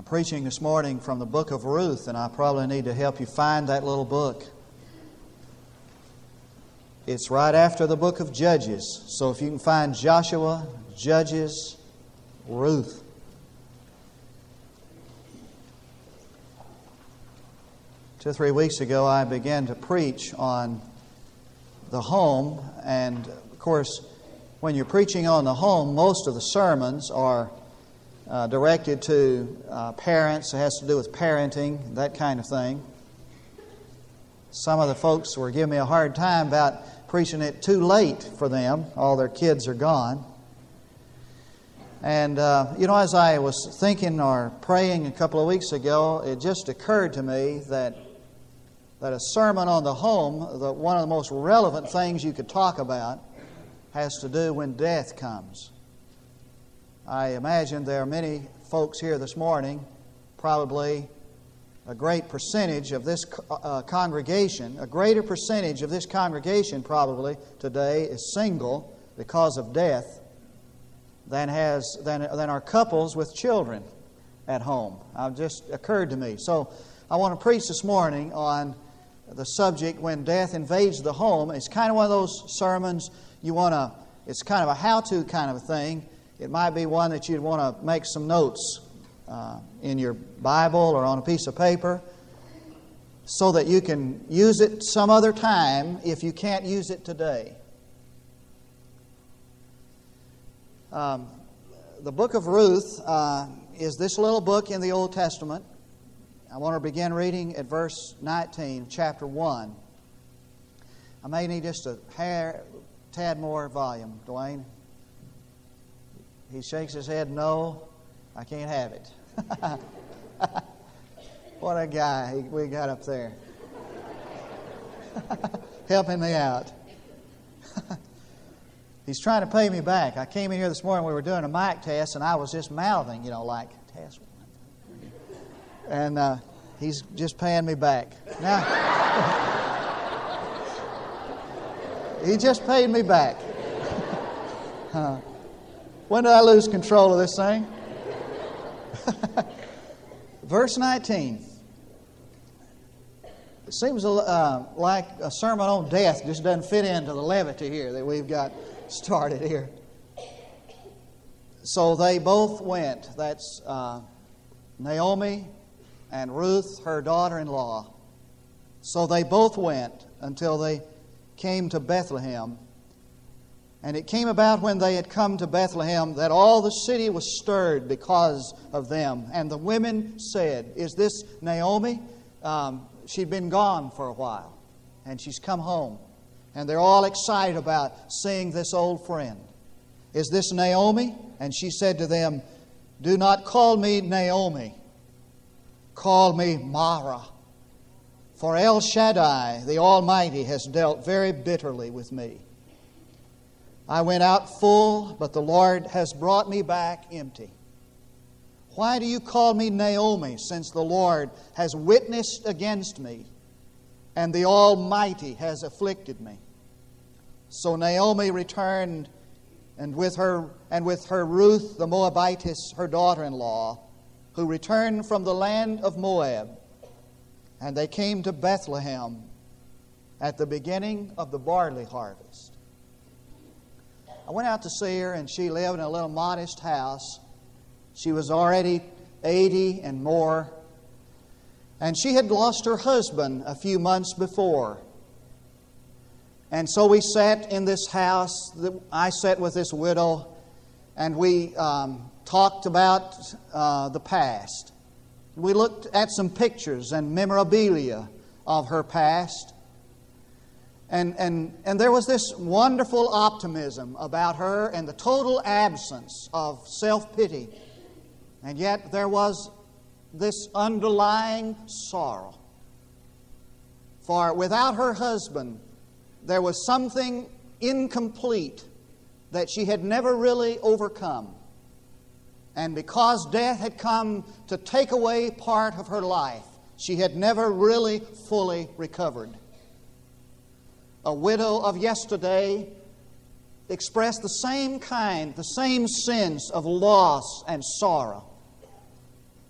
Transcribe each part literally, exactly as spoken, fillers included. I'm preaching this morning from the book of Ruth, and I probably need to help you find that little book. It's right after the book of Judges. So if you can find Joshua, Judges, Ruth. Two or three weeks ago, I began to preach on the home. And, of course, when you're preaching on the home, most of the sermons are uh, directed to uh, parents. It has to do with parenting, that kind of thing. Some of the folks were giving me a hard time about preaching it too late for them. All their kids are gone. And, uh, you know, as I was thinking or praying a couple of weeks ago, it just occurred to me that, that a sermon on the home, the, one of the most relevant things you could talk about has to do when death comes. I imagine there are many folks here this morning, probably a great percentage of this uh, congregation, a greater percentage of this congregation probably today is single because of death than has than, than are couples with children at home. It just occurred to me. So I want to preach this morning on the subject when death invades the home. It's kind of one of those sermons you want to, it's kind of a how-to kind of a thing. It might be one that you'd want to make some notes uh, in your Bible or on a piece of paper so that you can use it some other time if you can't use it today. Um, the book of Ruth uh, is this little book in the Old Testament. I want to begin reading at verse nineteen, chapter one. I may need just a hair... tad more volume, Dwayne. He shakes his head, no, I can't have it. What a guy we got up there. Helping me out. He's trying to pay me back. I came in here this morning, we were doing a mic test, and I was just mouthing, you know, like, test one. And uh, he's just paying me back. Now... He just paid me back. Huh. When did I lose control of this thing? Verse nineteen. It seems uh, like a sermon on death just doesn't fit into the levity here that we've got started here. So they both went. That's uh, Naomi and Ruth, her daughter-in-law. So they both went until they came to Bethlehem. And it came about when they had come to Bethlehem that all the city was stirred because of them. And the women said, is this Naomi? Um, she'd been gone for a while, and she's come home. And they're all excited about seeing this old friend. Is this Naomi? And she said to them, do not call me Naomi. Call me Mara. For El Shaddai, the Almighty, has dealt very bitterly with me. I went out full, but the Lord has brought me back empty. Why do you call me Naomi, since the Lord has witnessed against me, and the Almighty has afflicted me? So Naomi returned, and with her, and with her Ruth, the Moabitess, her daughter-in-law, who returned from the land of Moab. And they came to Bethlehem at the beginning of the barley harvest. I went out to see her, and she lived in a little modest house. She was already eighty and more. And she had lost her husband a few months before. And so we sat in this house. I sat with this widow, and we um, talked about uh, the past. We looked at some pictures and memorabilia of her past. And, and, and there was this wonderful optimism about her and the total absence of self-pity. And yet there was this underlying sorrow. For without her husband, there was something incomplete that she had never really overcome. And because death had come to take away part of her life, she had never really fully recovered. A widow of yesterday expressed the same kind, the same sense of loss and sorrow.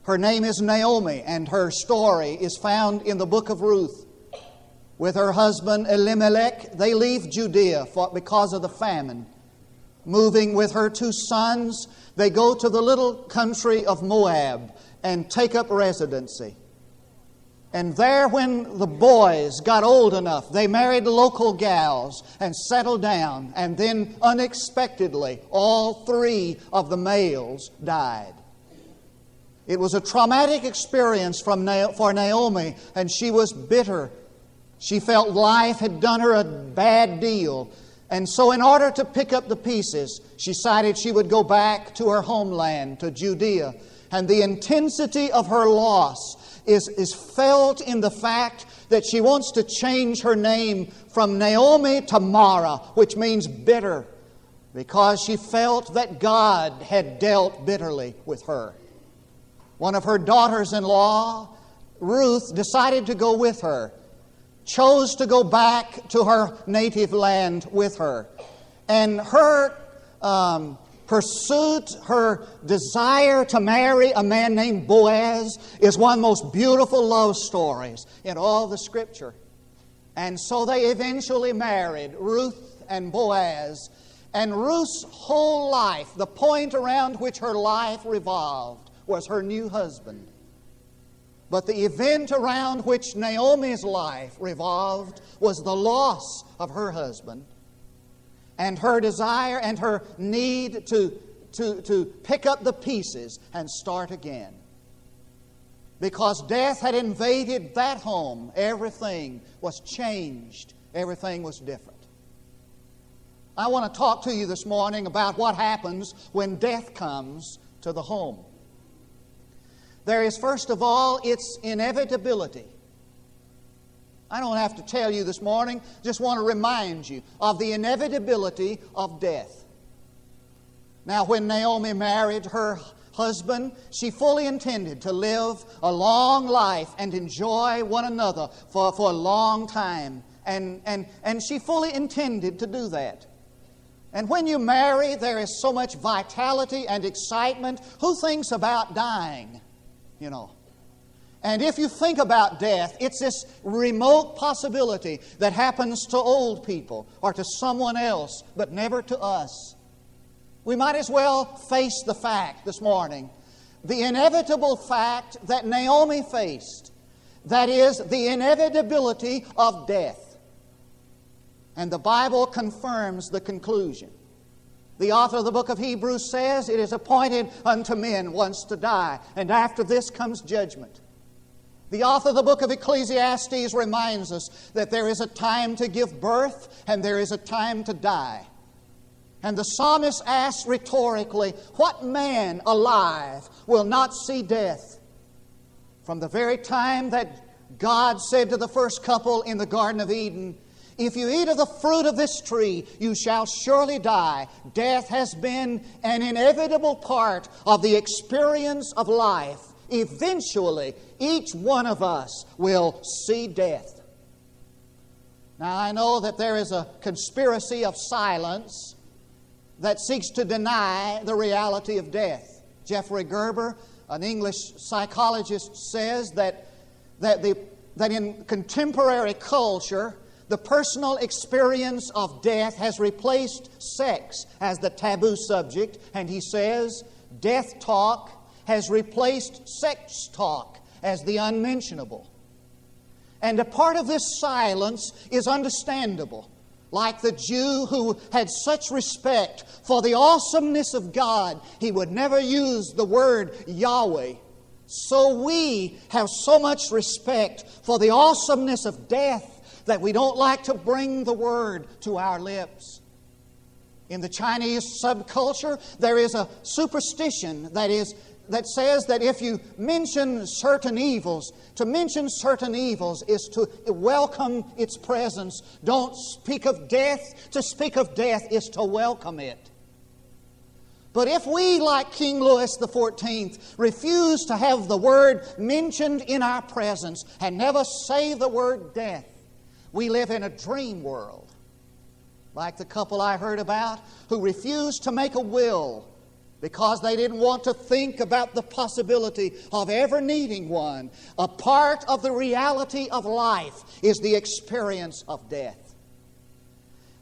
Her name is Naomi, and her story is found in the book of Ruth. With her husband Elimelech, they leave Judea for, because of the famine. Moving with her two sons, they go to the little country of Moab and take up residency. And there, when the boys got old enough, they married local gals and settled down. And then, unexpectedly, all three of the males died. It was a traumatic experience from Na- for Naomi, and she was bitter. She felt life had done her a bad deal. And so in order to pick up the pieces, she decided she would go back to her homeland, to Judea. And the intensity of her loss is, is felt in the fact that she wants to change her name from Naomi to Mara, which means bitter, because she felt that God had dealt bitterly with her. One of her daughters-in-law, Ruth, decided to go with her, chose to go back to her native land with her. And her um, pursuit, her desire to marry a man named Boaz is one of the most beautiful love stories in all the Scripture. And so they eventually married, Ruth and Boaz. And Ruth's whole life, the point around which her life revolved, was her new husband. But the event around which Naomi's life revolved was the loss of her husband, and her desire and her need to, to, to pick up the pieces and start again. Because death had invaded that home, everything was changed, everything was different. I want to talk to you this morning about what happens when death comes to the home. There is, first of all, its inevitability. I don't have to tell you this morning, just want to remind you of the inevitability of death. Now, when Naomi married her husband, she fully intended to live a long life and enjoy one another for, for a long time. And, and, and she fully intended to do that. And when you marry, there is so much vitality and excitement. Who thinks about dying? You know. And if you think about death, it's this remote possibility that happens to old people or to someone else, but never to us. We might as well face the fact this morning, the inevitable fact that Naomi faced, that is, the inevitability of death. And the Bible confirms the conclusion. The author of the book of Hebrews says, "It is appointed unto men once to die, and after this comes judgment." The author of the book of Ecclesiastes reminds us that there is a time to give birth and there is a time to die. And the psalmist asks rhetorically, "What man alive will not see death?" From the very time that God said to the first couple in the Garden of Eden, "If you eat of the fruit of this tree, you shall surely die." Death has been an inevitable part of the experience of life. Eventually, each one of us will see death. Now, I know that there is a conspiracy of silence that seeks to deny the reality of death. Jeffrey Gerber, an English psychologist, says that, that, the, that in contemporary culture, the personal experience of death has replaced sex as the taboo subject, and he says death talk has replaced sex talk as the unmentionable. And a part of this silence is understandable, like the Jew who had such respect for the awesomeness of God, he would never use the word Yahweh. So we have so much respect for the awesomeness of death that we don't like to bring the word to our lips. In the Chinese subculture, there is a superstition that is that says that if you mention certain evils, to mention certain evils is to welcome its presence. Don't speak of death. To speak of death is to welcome it. But if we, like King Louis the fourteenth, refuse to have the word mentioned in our presence and never say the word death, we live in a dream world, like the couple I heard about who refused to make a will because they didn't want to think about the possibility of ever needing one. A part of the reality of life is the experience of death.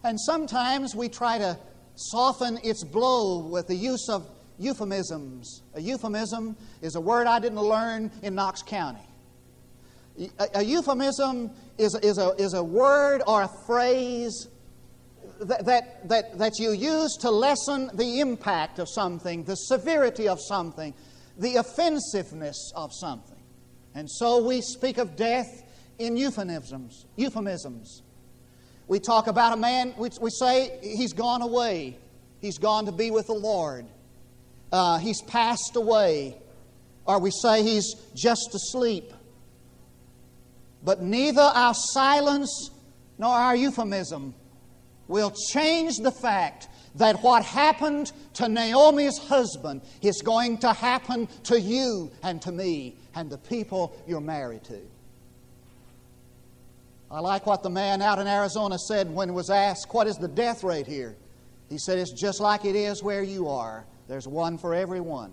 And sometimes we try to soften its blow with the use of euphemisms. A euphemism is a word I didn't learn in Knox County. A, a euphemism is, is, a, is a word or a phrase that, that, that, that you use to lessen the impact of something, the severity of something, the offensiveness of something. And so we speak of death in euphemisms. euphemisms. We talk about a man, we, we say he's gone away. He's gone to be with the Lord. Uh, he's passed away. Or we say he's just asleep. But neither our silence nor our euphemism will change the fact that what happened to Naomi's husband is going to happen to you and to me and the people you're married to. I like what the man out in Arizona said when he was asked, "What is the death rate here?" He said, "It's just like it is where you are. There's one for everyone."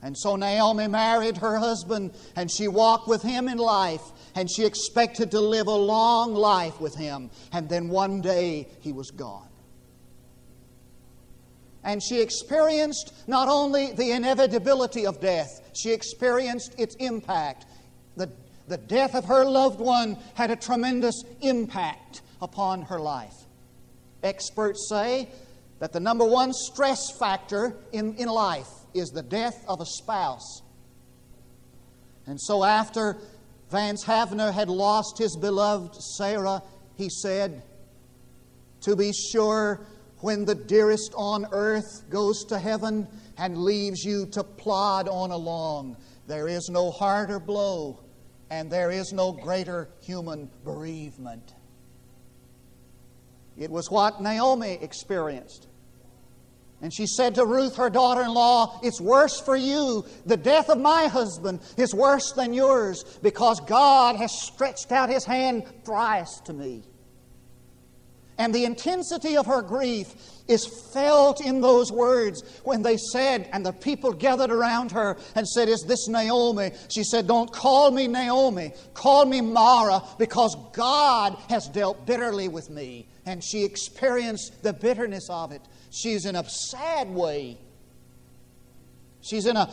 And so Naomi married her husband, and she walked with him in life, and she expected to live a long life with him. And then one day he was gone. And she experienced not only the inevitability of death, she experienced its impact. The, the death of her loved one had a tremendous impact upon her life. Experts say that the number one stress factor in, in life is the death of a spouse. And so after Vance Havner had lost his beloved Sarah, he said, "To be sure, when the dearest on earth goes to heaven and leaves you to plod on along, there is no harder blow and there is no greater human bereavement." It was what Naomi experienced. And she said to Ruth, her daughter-in-law, "It's worse for you. The death of my husband is worse than yours, because God has stretched out His hand thrice to me." And the intensity of her grief is felt in those words when they said, and the people gathered around her and said, "Is this Naomi?" She said, "Don't call me Naomi. Call me Mara, because God has dealt bitterly with me." And she experienced the bitterness of it. She's in a sad way. She's in a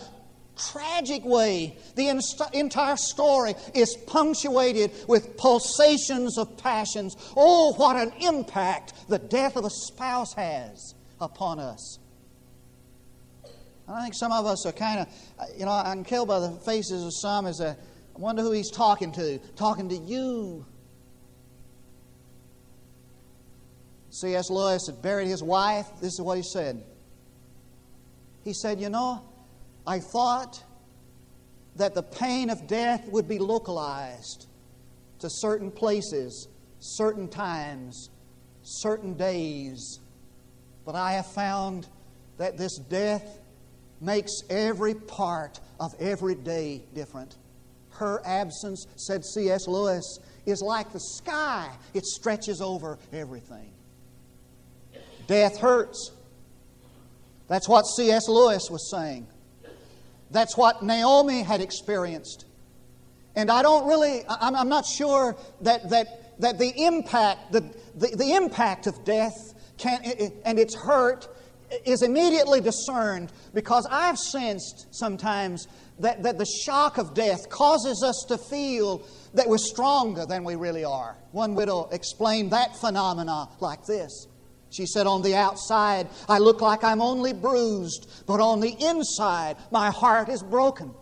tragic way. The inst- entire story is punctuated with pulsations of passions. Oh, what an impact the death of a spouse has upon us. And I think some of us are kind of, you know, I can tell by the faces of some is a, I wonder who he's talking to. Talking to you. C S Lewis had buried his wife. This is what he said. He said, "You know, I thought that the pain of death would be localized to certain places, certain times, certain days. But I have found that this death makes every part of every day different. Her absence," said C S Lewis, "is like the sky. It stretches over everything." Death hurts. That's what C S Lewis was saying. That's what Naomi had experienced. And I don't really, I'm, I'm not sure that, that, that the impact, the, the, the impact of death can, and its hurt is immediately discerned, because I've sensed sometimes that, that the shock of death causes us to feel that we're stronger than we really are. One widow explained that phenomena like this. She said, "On the outside, I look like I'm only bruised, but on the inside, my heart is broken."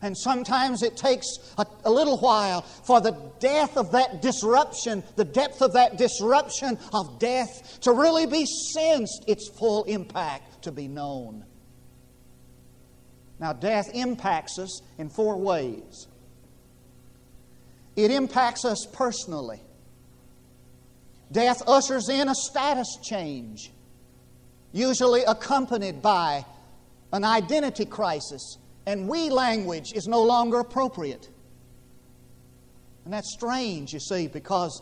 And sometimes it takes a, a little while for the death of that disruption, the depth of that disruption of death to really be sensed, its full impact to be known. Now, death impacts us in four ways. It impacts us personally. Death ushers in a status change, usually accompanied by an identity crisis, and we language is no longer appropriate. And that's strange, you see, because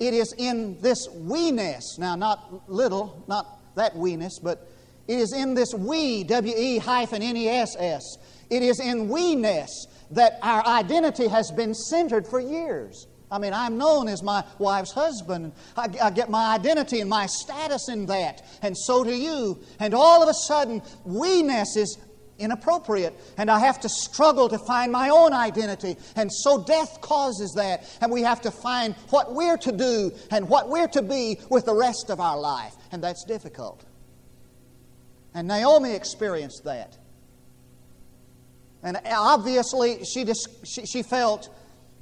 it is in this we-ness, now not little, not that weeness, but it is in this we, W E hyphen N E S S, it is in weeness that our identity has been centered for years. I mean, I'm known as my wife's husband. I, I get my identity and my status in that, and so do you. And all of a sudden, we-ness is inappropriate, and I have to struggle to find my own identity, and so death causes that, and we have to find what we're to do and what we're to be with the rest of our life, and that's difficult. And Naomi experienced that. And obviously, she, dis- she, she felt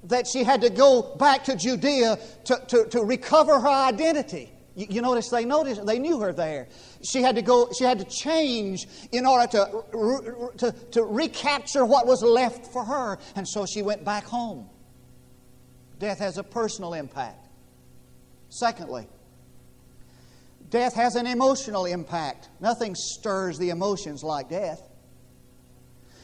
that she had to go back to Judea to, to, to recover her identity. You, you notice they noticed, they knew her there. She had to go. She had to change in order to, to, to recapture what was left for her. And so she went back home. Death has a personal impact. Secondly, death has an emotional impact. Nothing stirs the emotions like death.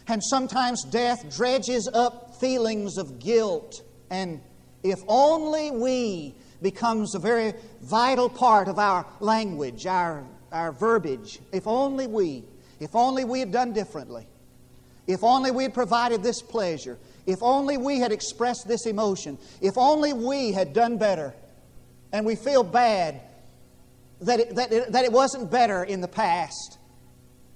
And sometimes death dredges up feelings of guilt. And if only we becomes a very vital part of our language, our, our verbiage. If only we, if only we had done differently. If only we had provided this pleasure. If only we had expressed this emotion. If only we had done better. And we feel bad that it, that it, that it wasn't better in the past.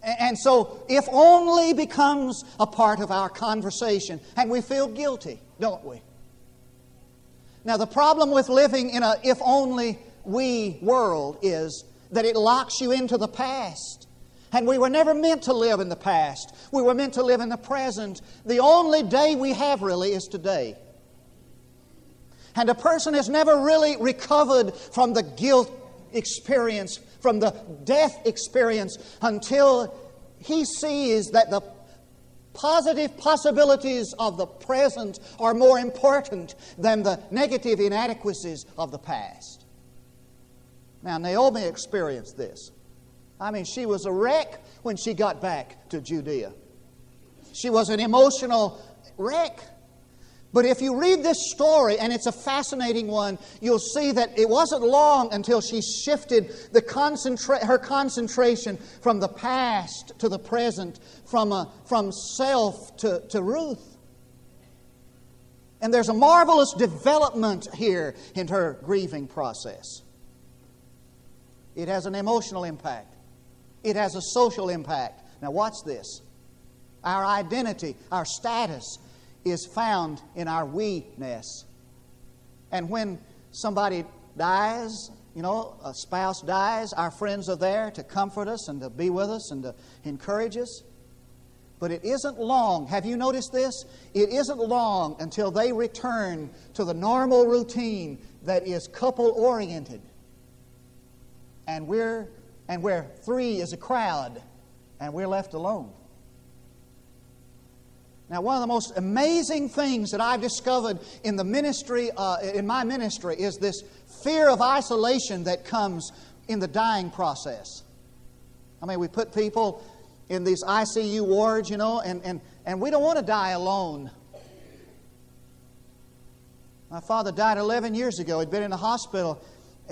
And so, if only becomes a part of our conversation, and we feel guilty, don't we? Now, the problem with living in a if only we world is that it locks you into the past. And we were never meant to live in the past. We were meant to live in the present. The only day we have really is today. And a person has never really recovered from the guilt experience, from the death experience, until he sees that the positive possibilities of the present are more important than the negative inadequacies of the past. Now, Naomi experienced this. I mean, she was a wreck when she got back to Judea. She was an emotional wreck. But if you read this story, and it's a fascinating one, you'll see that it wasn't long until she shifted the concentra- her concentration from the past to the present, from, a, from self to, to Ruth. And there's a marvelous development here in her grieving process. It has an emotional impact. It has a social impact. Now watch this. Our identity, our status, is found in our we-ness. And when somebody dies, you know, a spouse dies, our friends are there to comfort us and to be with us and to encourage us. But it isn't long, have you noticed this? It isn't long until they return to the normal routine that is couple-oriented. And we're, and we're three as a crowd, and we're left alone. Now, one of the most amazing things that I've discovered in the ministry, uh, in my ministry, is this fear of isolation that comes in the dying process. I mean, we put people in these I C U wards, you know, and, and, and we don't want to die alone. My father died eleven years ago. He'd been in the hospital.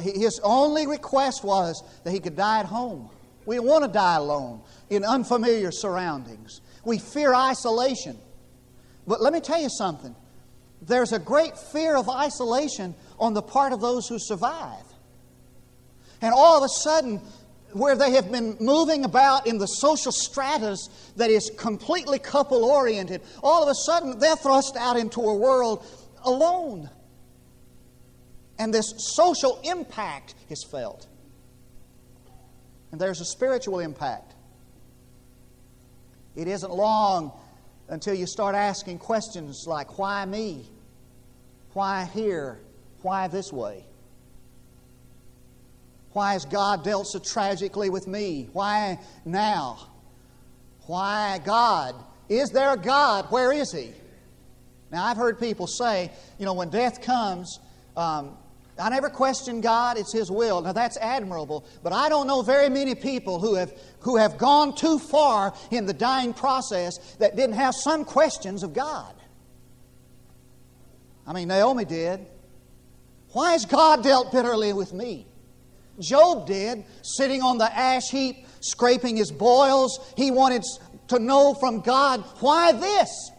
His only request was that he could die at home. We don't want to die alone in unfamiliar surroundings. We fear isolation. But let me tell you something. There's a great fear of isolation on the part of those who survive. And all of a sudden, where they have been moving about in the social stratus that is completely couple-oriented, all of a sudden they're thrust out into a world alone. And this social impact is felt. And there's a spiritual impact. It isn't long until you start asking questions like, why me? Why here? Why this way? Why has God dealt so tragically with me? Why now? Why God? Is there a God? Where is He? Now, I've heard people say, you know, when death comes, um, I never question God, it's His will. Now that's admirable, but I don't know very many people who have who have gone too far in the dying process that didn't have some questions of God. I mean, Naomi did. Why has God dealt bitterly with me? Job did, sitting on the ash heap, scraping his boils. He wanted to know from God, why this?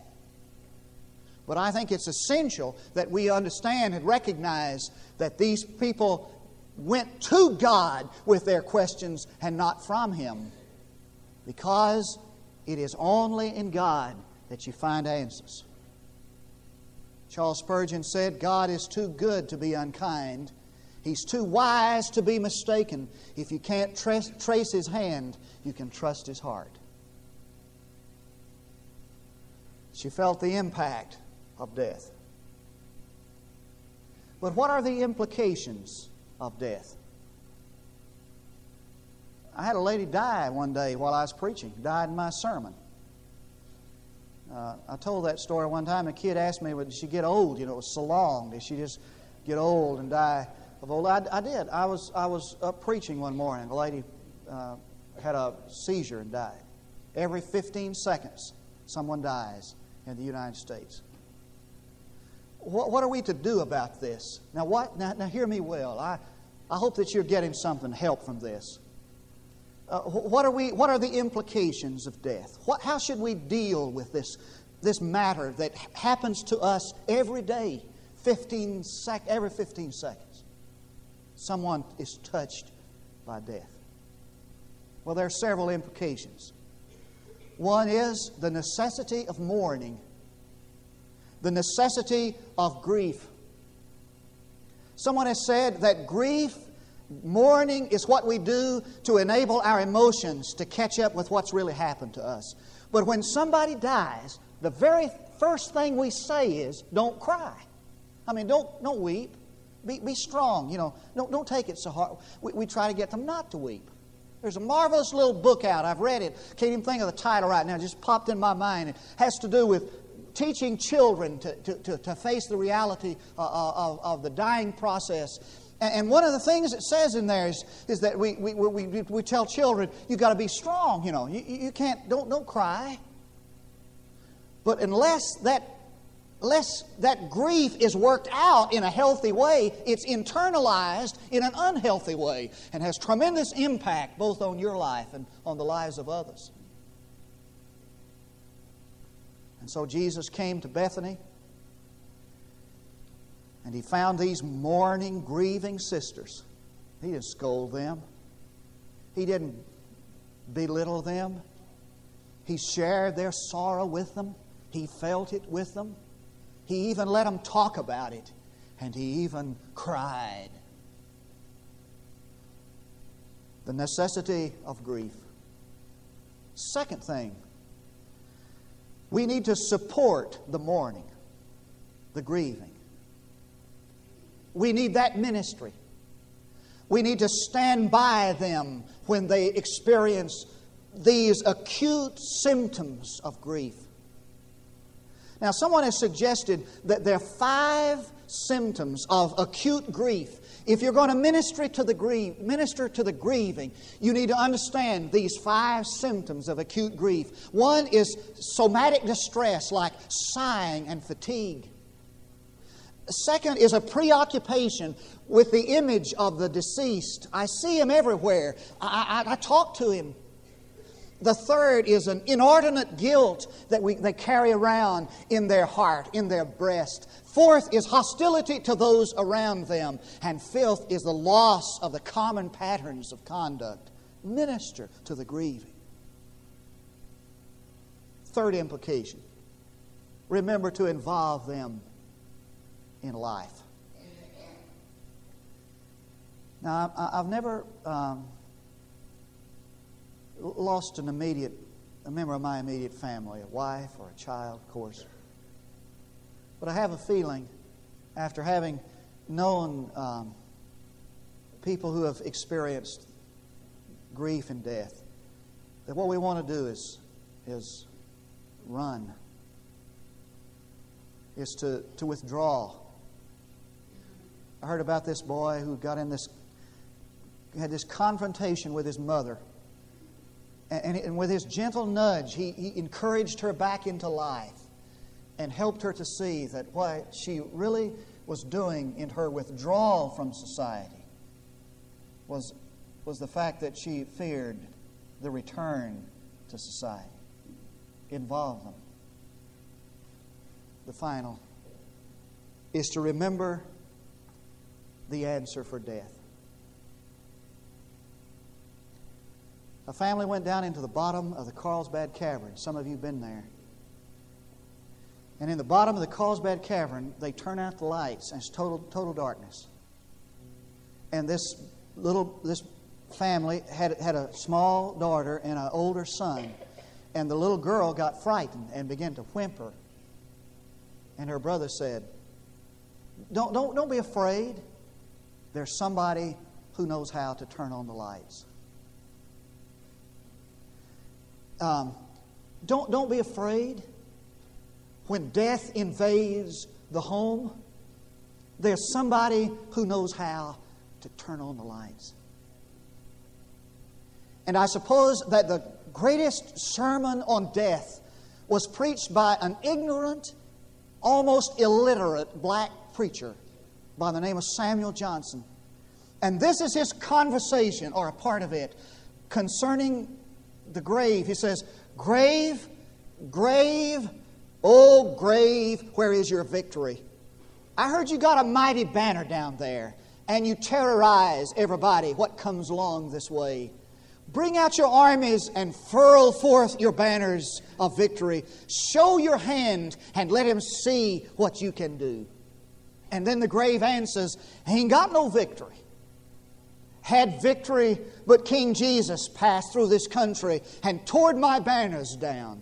But I think it's essential that we understand and recognize that these people went to God with their questions and not from Him, because it is only in God that you find answers. Charles Spurgeon said, God is too good to be unkind. He's too wise to be mistaken. If you can't tra- trace His hand, you can trust His heart. She felt the impact of death. But what are the implications of death? I had a lady die one day while I was preaching, died in my sermon. Uh, I told that story one time. A kid asked me, well, did she get old? You know, it was so long. Did she just get old and die of old? I, I did. I was, I was up preaching one morning. A lady uh, had a seizure and died. Every fifteen seconds, someone dies in the United States. What, what are we to do about this? Now, what? Now, now hear me well. I, I hope that you're getting something help from this. Uh, what are we? What are the implications of death? What, how should we deal with this, this matter that happens to us every day, fifteen sec, every fifteen seconds? Someone is touched by death. Well, there are several implications. One is the necessity of mourning, the necessity of grief. Someone has said that grief mourning is what we do to enable our emotions to catch up with what's really happened to us. But when somebody dies, the very first thing we say is, don't cry. I mean, don't, don't weep. Be, be strong, you know. Don't, don't take it so hard. We, we try to get them not to weep. There's a marvelous little book out. I've read it. Can't even think of the title right now. It just popped in my mind. It has to do with teaching children to, to, to, to face the reality uh, of, of the dying process. And one of the things it says in there is, is that we, we, we, we tell children, you've got to be strong, you know. You, you can't, don't, don't cry. But unless that, unless that grief is worked out in a healthy way, it's internalized in an unhealthy way and has tremendous impact both on your life and on the lives of others. And so Jesus came to Bethany. And He found these mourning, grieving sisters. He didn't scold them. He didn't belittle them. He shared their sorrow with them. He felt it with them. He even let them talk about it. And He even cried. The necessity of grief. Second thing, we need to support the mourning, the grieving. We need that ministry. We need to stand by them when they experience these acute symptoms of grief. Now, someone has suggested that there are five symptoms of acute grief. If you're going to minister to the grief, minister to the grieving, you need to understand these five symptoms of acute grief. One is somatic distress, like sighing and fatigue. Second is a preoccupation with the image of the deceased. I see him everywhere. I, I, I talk to him. The third is an inordinate guilt that we, they carry around in their heart, in their breast. Fourth is hostility to those around them. And fifth is the loss of the common patterns of conduct. Minister to the grieving. Third implication, remember to involve them in life. Now, I've never um, lost an immediate, a member of my immediate family, a wife or a child, of course. But I have a feeling, after having known um, people who have experienced grief and death, that what we want to do is, is run, is to, to withdraw. I heard about this boy who got in this, had this confrontation with his mother. And, and with his gentle nudge, he, he encouraged her back into life and helped her to see that what she really was doing in her withdrawal from society was, was the fact that she feared the return to society, involvement. The final is to remember the answer for death. A family went down into the bottom of the Carlsbad Cavern. Some of you have been there. And in the bottom of the Carlsbad Cavern, they turn out the lights, and it's total, total darkness. And this little this family had, had a small daughter and an older son. And the little girl got frightened and began to whimper. And her brother said, Don't, don't, don't be afraid. There's somebody who knows how to turn on the lights. Um, don't, don't be afraid. When death invades the home, there's somebody who knows how to turn on the lights. And I suppose that the greatest sermon on death was preached by an ignorant, almost illiterate black preacher by the name of Samuel Johnson. And this is his conversation, or a part of it, concerning the grave. He says, "Grave, grave, oh grave, where is your victory? I heard you got a mighty banner down there, and you terrorize everybody what comes along this way. Bring out your armies and furl forth your banners of victory. Show your hand and let him see what you can do." And then the grave answers, "Ain't got no victory. Had victory, but King Jesus passed through this country and tore my banners down.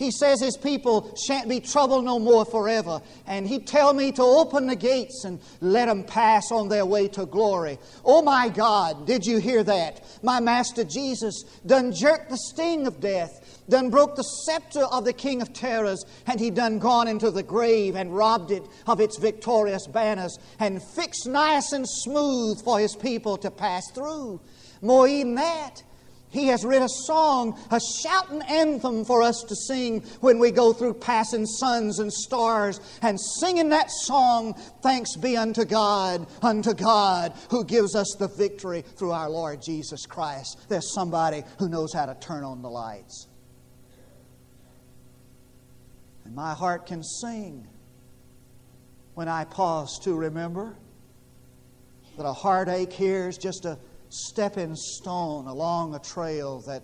He says His people shan't be troubled no more forever. And He tell me to open the gates and let them pass on their way to glory. Oh my God, did you hear that? My Master Jesus done jerked the sting of death, done broke the scepter of the King of Terrors, and He done gone into the grave and robbed it of its victorious banners and fixed nice and smooth for His people to pass through. More even that, He has writ a song, a shouting anthem for us to sing when we go through passing suns and stars, and singing that song, thanks be unto God, unto God, who gives us the victory through our Lord Jesus Christ." There's somebody who knows how to turn on the lights. And my heart can sing when I pause to remember that a heartache here is just a stepping stone along a trail that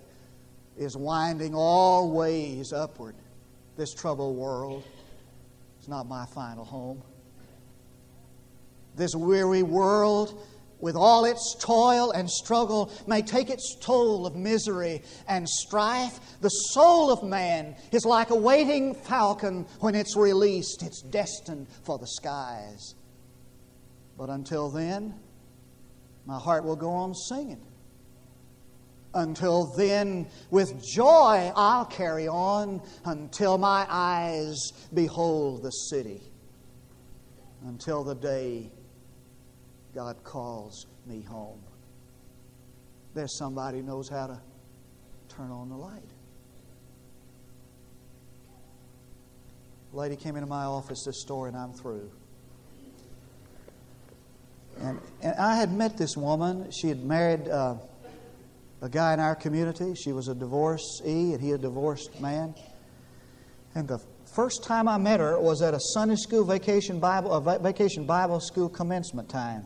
is winding all ways upward. This troubled world is not my final home. This weary world, with all its toil and struggle, may take its toll of misery and strife. The soul of man is like a waiting falcon. When it's released, it's destined for the skies. But until then, my heart will go on singing. Until then, with joy I'll carry on until my eyes behold the city. Until the day God calls me home. There's somebody who knows how to turn on the light. A lady came into my office this story, and I'm through. And, and I had met this woman. She had married uh, a guy in our community. She was a divorcee, and he a divorced man. And the first time I met her was at a Sunday school vacation Bible, a vacation Bible school commencement time.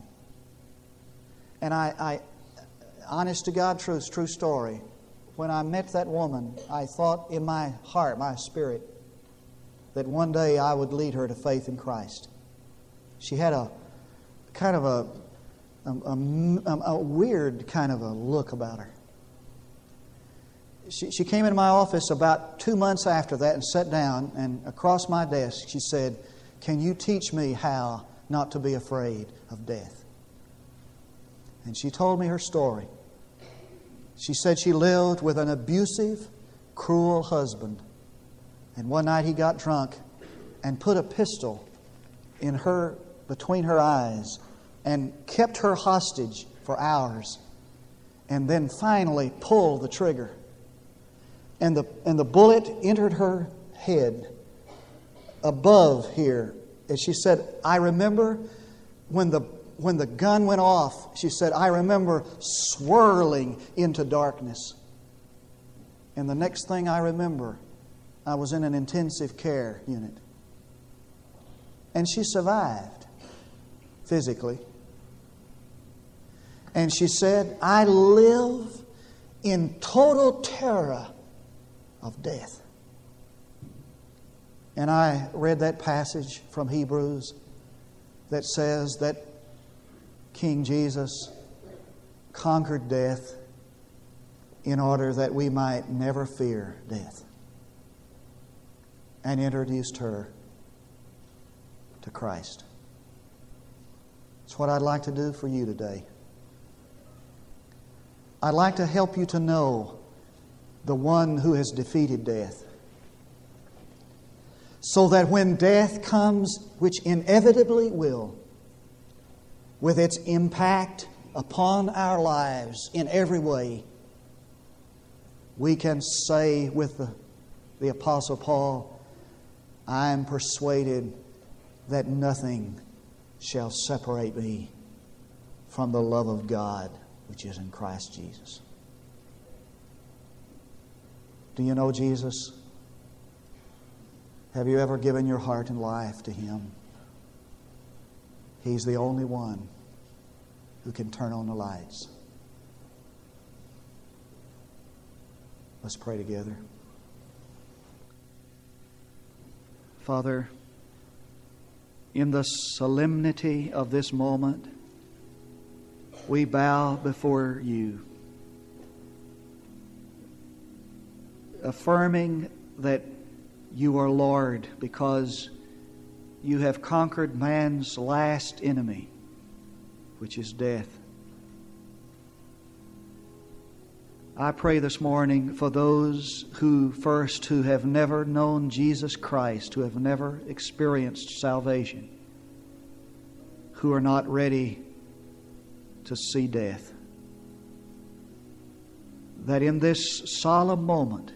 And I, I, honest to God, truth, true story, when I met that woman, I thought in my heart, my spirit, that one day I would lead her to faith in Christ. She had a kind of a, a, a, a weird kind of a look about her. She, she came into my office about two months after that and sat down, and across my desk she said, "Can you teach me how not to be afraid of death?" And she told me her story. She said she lived with an abusive, cruel husband. And one night he got drunk and put a pistol in her, between her eyes, and kept her hostage for hours, and then finally pulled the trigger. And the, and the bullet entered her head above here. And she said, "I remember when the when the gun went off, she said, I remember swirling into darkness. And the next thing I remember, I was in an intensive care unit. And she survived physically. And she said, I live in total terror of death. And I read that passage from Hebrews that says that King Jesus conquered death in order that we might never fear death, and introduced her to Christ. It's what I'd like to do for you today. I'd like to help you to know the one who has defeated death, so that when death comes, which inevitably will, with its impact upon our lives in every way, we can say with the, the Apostle Paul, I am persuaded that nothing shall separate me from the love of God, which is in Christ Jesus. Do you know Jesus? Have you ever given your heart and life to Him? He's the only one who can turn on the lights. Let's pray together. Father, in the solemnity of this moment, we bow before You, affirming that You are Lord because You have conquered man's last enemy, which is death. I pray this morning for those who first who have never known Jesus Christ, who have never experienced salvation, who are not ready to see death, that in this solemn moment,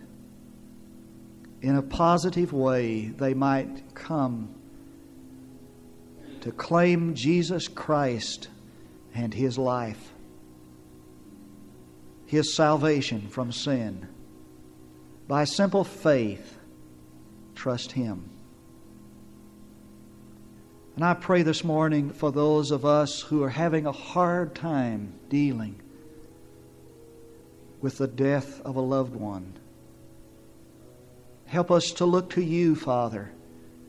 in a positive way, they might come to claim Jesus Christ and His life, His salvation from sin. By simple faith, trust Him. And I pray this morning for those of us who are having a hard time dealing with the death of a loved one. Help us to look to You, Father,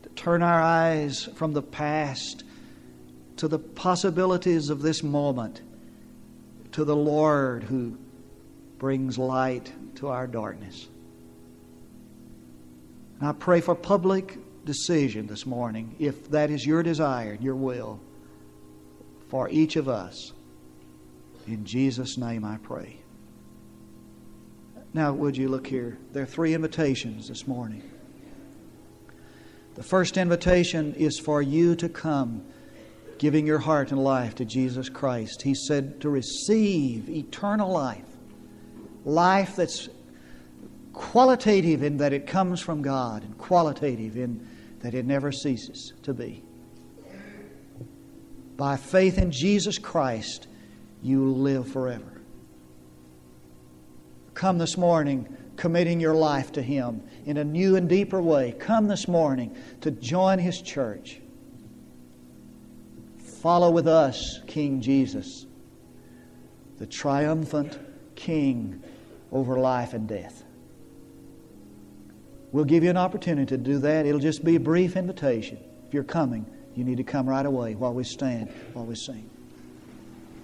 to turn our eyes from the past to the possibilities of this moment, to the Lord who brings light to our darkness. And I pray for public decision this morning, if that is Your desire and Your will, for each of us. In Jesus' name I pray. Now, would you look here? There are three invitations this morning. The first invitation is for you to come, giving your heart and life to Jesus Christ. He said to receive eternal life, life that's qualitative in that it comes from God, and qualitative in that it never ceases to be. By faith in Jesus Christ, you live forever. Come this morning committing your life to Him in a new and deeper way. Come this morning to join His church. Follow with us, King Jesus, the triumphant King over life and death. We'll give you an opportunity to do that. It'll just be a brief invitation. If you're coming, you need to come right away while we stand, while we sing.